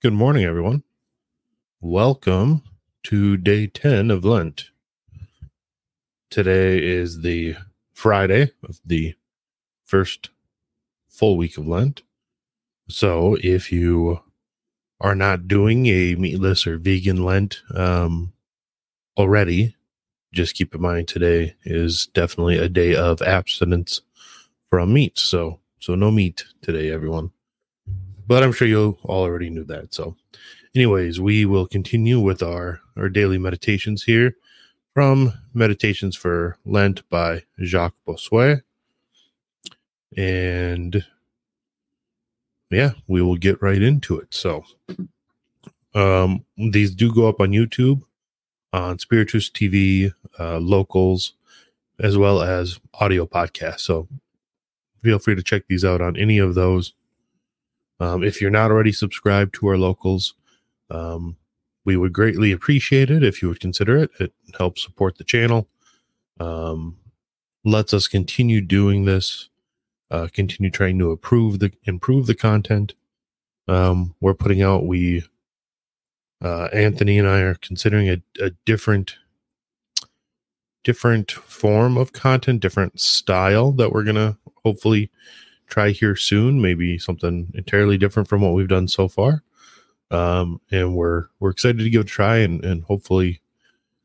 Good morning, everyone. Welcome to day 10 of Lent. Today is the Friday of the first full week of Lent. So if you are not doing a meatless or vegan Lent already, just keep in mind today is definitely a day of abstinence from meat. So no meat today, everyone. But I'm sure you all already knew that. So anyways, we will continue with our daily meditations here from Meditations for Lent by Jacques Bossuet. And yeah, we will get right into it. So these do go up on YouTube, on Spiritus TV, Locals, as well as audio podcasts. So feel free to check these out on any of those. If you're not already subscribed to our Locals, we would greatly appreciate it if you would consider it. It helps support the channel, lets us continue doing this, continue trying to improve the content we're putting out. Anthony and I are considering a different form of content, different style that we're gonna hopefully try here soon, maybe something entirely different from what we've done so far. And we're excited to give it a try, and hopefully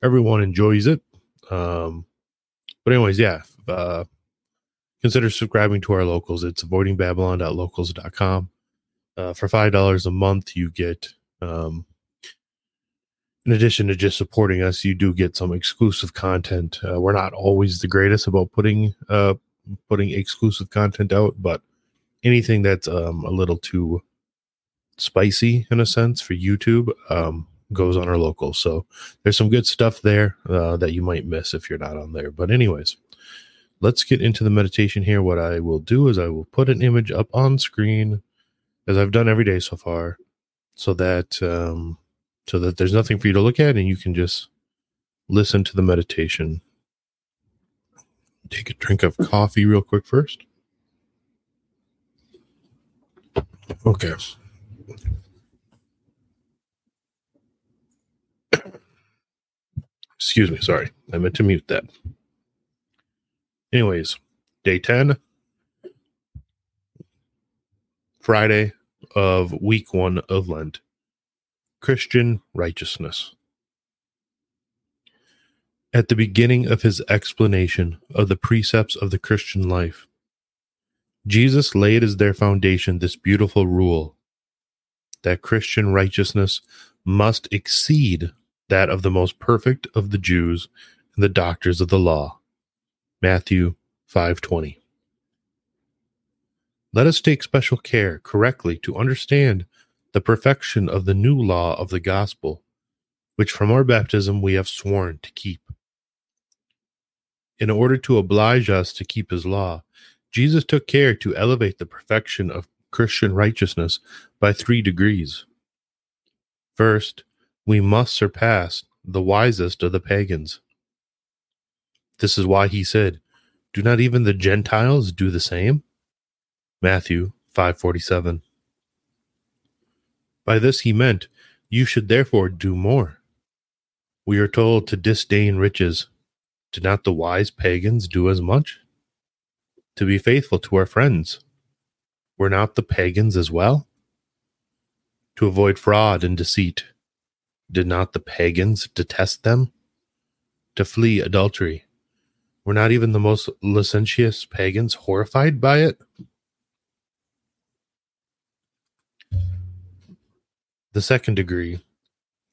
everyone enjoys it. But anyways, yeah, consider subscribing to our Locals. It's avoidingbabylon.locals.com. For $5 a month, you get, in addition to just supporting us, you do get some exclusive content. We're not always the greatest about putting exclusive content out, but anything that's a little too spicy in a sense for YouTube goes on our Locals. So there's some good stuff there that you might miss if you're not on there. But anyways, let's get into the meditation here. What I will do is I will put an image up on screen, as I've done every day so far, so that there's nothing for you to look at and you can just listen to the meditation. Take a drink of coffee real quick first. Okay. Excuse me. Sorry. I meant to mute that. Anyways, day 10, Friday of week 1 of Lent, Christian righteousness. At the beginning of his explanation of the precepts of the Christian life, Jesus laid as their foundation this beautiful rule, that Christian righteousness must exceed that of the most perfect of the Jews and the doctors of the law. Matthew 5:20. Let us take special care correctly to understand the perfection of the new law of the gospel, which from our baptism we have sworn to keep. In order to oblige us to keep his law, Jesus took care to elevate the perfection of Christian righteousness by 3 degrees. First, we must surpass the wisest of the pagans. This is why he said, "Do not even the Gentiles do the same?" Matthew 5:47. By this he meant, you should therefore do more. We are told to disdain riches. Did not the wise pagans do as much? To be faithful to our friends, were not the pagans as well? To avoid fraud and deceit, did not the pagans detest them? To flee adultery, were not even the most licentious pagans horrified by it? The second degree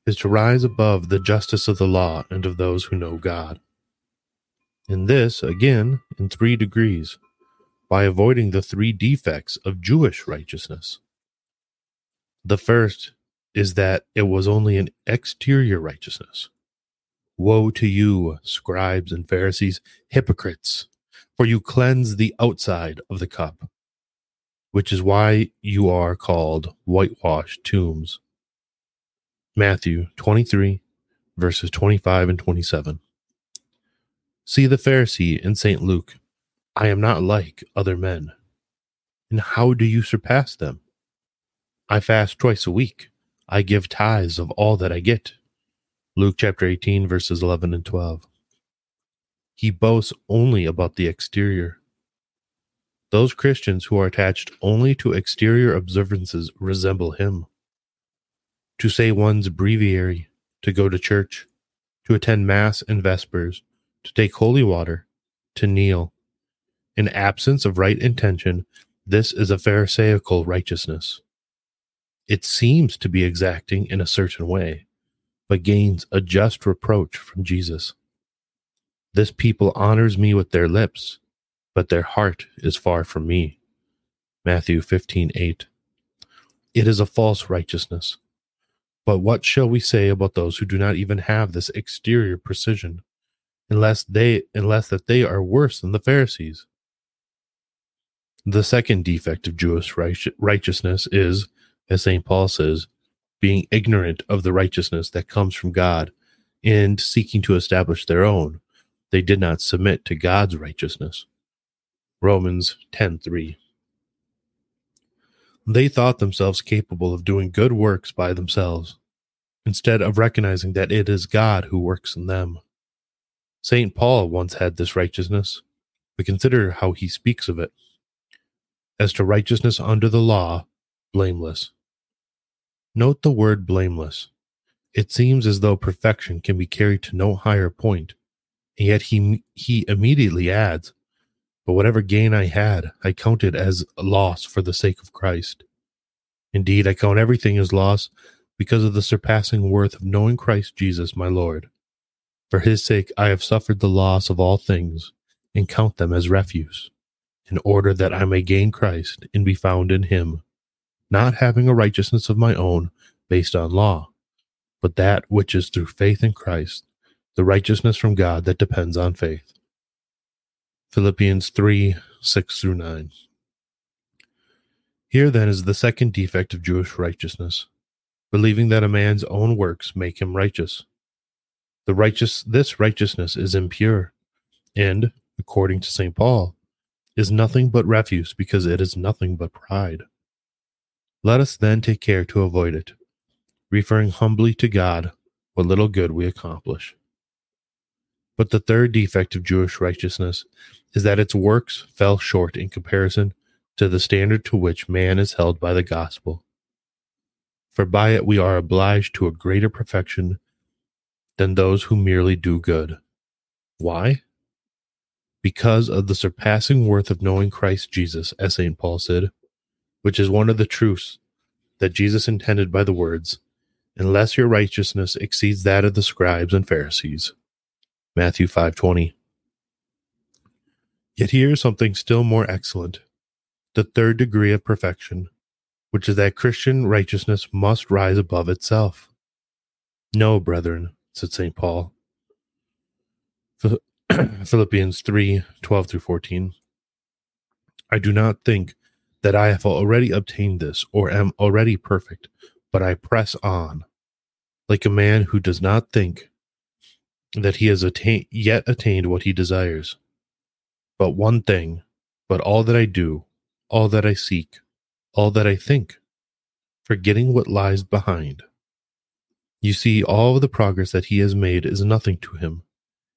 is to rise above the justice of the law and of those who know God. In this, again, in 3 degrees, by avoiding the 3 defects of Jewish righteousness. The first is that it was only an exterior righteousness. Woe to you, scribes and Pharisees, hypocrites, for you cleanse the outside of the cup, which is why you are called whitewashed tombs. Matthew 23, verses 25 and 27. See the Pharisee in St. Luke. I am not like other men. And how do you surpass them? I fast twice a week. I give tithes of all that I get. Luke chapter 18, verses 11 and 12. He boasts only about the exterior. Those Christians who are attached only to exterior observances resemble him. To say one's breviary, to go to church, to attend Mass and Vespers, to take holy water, to kneel. In absence of right intention, this is a Pharisaical righteousness. It seems to be exacting in a certain way, but gains a just reproach from Jesus. This people honors me with their lips, but their heart is far from me. Matthew 15:8. It is a false righteousness. But what shall we say about those who do not even have this exterior precision, unless that they are worse than the Pharisees? The second defect of Jewish righteousness is, as St. Paul says, being ignorant of the righteousness that comes from God and seeking to establish their own. They did not submit to God's righteousness. Romans 10:3. They thought themselves capable of doing good works by themselves, instead of recognizing that it is God who works in them. St. Paul once had this righteousness, but consider how he speaks of it. As to righteousness under the law, blameless. Note the word blameless. It seems as though perfection can be carried to no higher point, and yet he immediately adds, but whatever gain I had, I counted as loss for the sake of Christ. Indeed, I count everything as loss because of the surpassing worth of knowing Christ Jesus my Lord. For his sake I have suffered the loss of all things, and count them as refuse, in order that I may gain Christ and be found in him, not having a righteousness of my own based on law, but that which is through faith in Christ, the righteousness from God that depends on faith. Philippians 3, 6 through 9. Here then is the second defect of Jewish righteousness, believing that a man's own works make him righteous. This righteousness is impure, and, according to St. Paul, is nothing but refuse because it is nothing but pride. Let us then take care to avoid it, referring humbly to God what little good we accomplish. But the third defect of Jewish righteousness is that its works fell short in comparison to the standard to which man is held by the gospel. For by it we are obliged to a greater perfection than those who merely do good. Why? Because of the surpassing worth of knowing Christ Jesus, as St. Paul said, which is one of the truths that Jesus intended by the words, unless your righteousness exceeds that of the scribes and Pharisees. Matthew 5:20. Yet here is something still more excellent, the third degree of perfection, which is that Christian righteousness must rise above itself. No, brethren, said St. Paul. Philippians 3:12 through 14. I do not think that I have already obtained this or am already perfect, but I press on, like a man who does not think that he has yet attained what he desires. But one thing, but all that I do, all that I seek, all that I think, forgetting what lies behind. You see, all of the progress that he has made is nothing to him.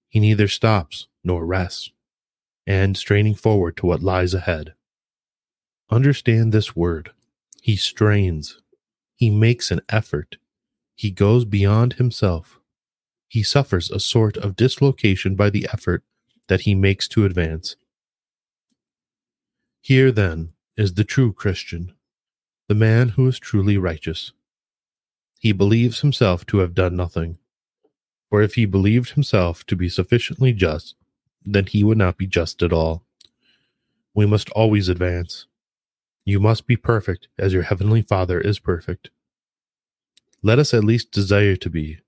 He neither stops nor rests, and straining forward to what lies ahead. Understand this word. He strains. He makes an effort. He goes beyond himself. He suffers a sort of dislocation by the effort that he makes to advance. Here, then, is the true Christian, the man who is truly righteous. He believes himself to have done nothing. For if he believed himself to be sufficiently just, then he would not be just at all. We must always advance. You must be perfect as your heavenly Father is perfect. Let us at least desire to be,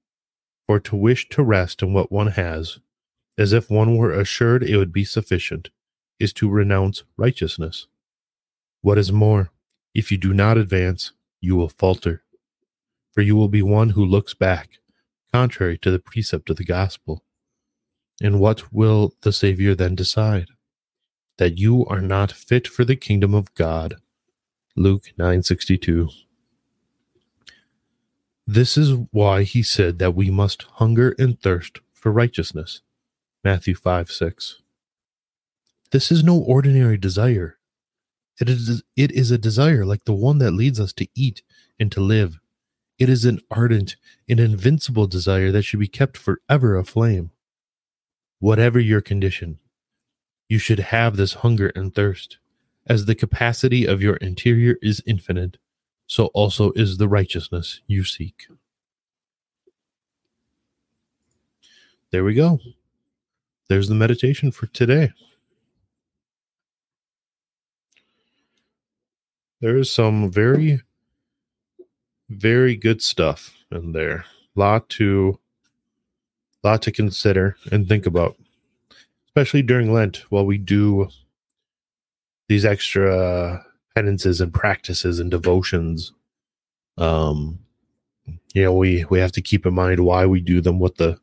for to wish to rest in what one has, as if one were assured it would be sufficient, is to renounce righteousness. What is more, if you do not advance, you will falter, for you will be one who looks back, contrary to the precept of the gospel. And what will the Savior then decide? That you are not fit for the kingdom of God. Luke 9:62. This is why he said that we must hunger and thirst for righteousness. Matthew 5:6. This is no ordinary desire. It is a desire like the one that leads us to eat and to live. It is an ardent and invincible desire that should be kept forever aflame. Whatever your condition, you should have this hunger and thirst. As the capacity of your interior is infinite, so also is the righteousness you seek. There we go. There's the meditation for today. There is some very, very good stuff in there. Lot to consider and think about, especially during Lent while we do these extra penances and practices and devotions. We have to keep in mind why we do them, what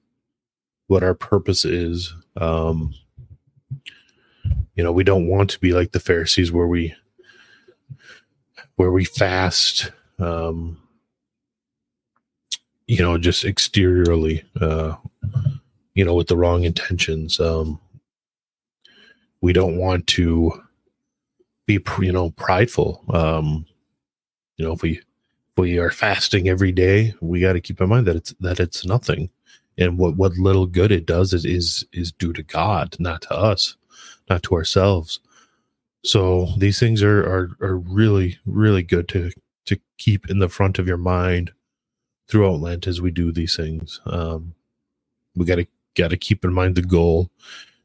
our purpose is. We don't want to be like the Pharisees where we fast, just exteriorly, with the wrong intentions. We don't want to be, prideful. If we are fasting every day, we got to keep in mind that it's nothing. And what little good it does is due to God, not to us, not to ourselves. So these things are really, really good to keep in the front of your mind throughout Lent as we do these things. We got to keep in mind the goal,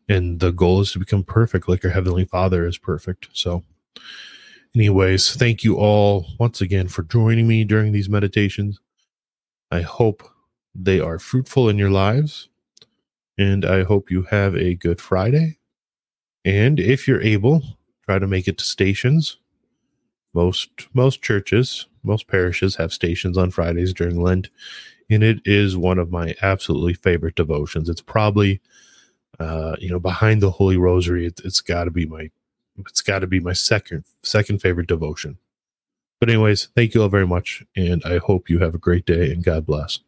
and the goal is to become perfect like our Heavenly Father is perfect. So anyways, thank you all once again for joining me during these meditations. I hope they are fruitful in your lives, and I hope you have a good Friday. And if you're able, try to make it to Stations. Most churches, most parishes have Stations on Fridays during Lent, and it is one of my absolutely favorite devotions. It's probably, behind the Holy Rosary, it's got to be my second favorite devotion. But anyways, thank you all very much, and I hope you have a great day, and God bless.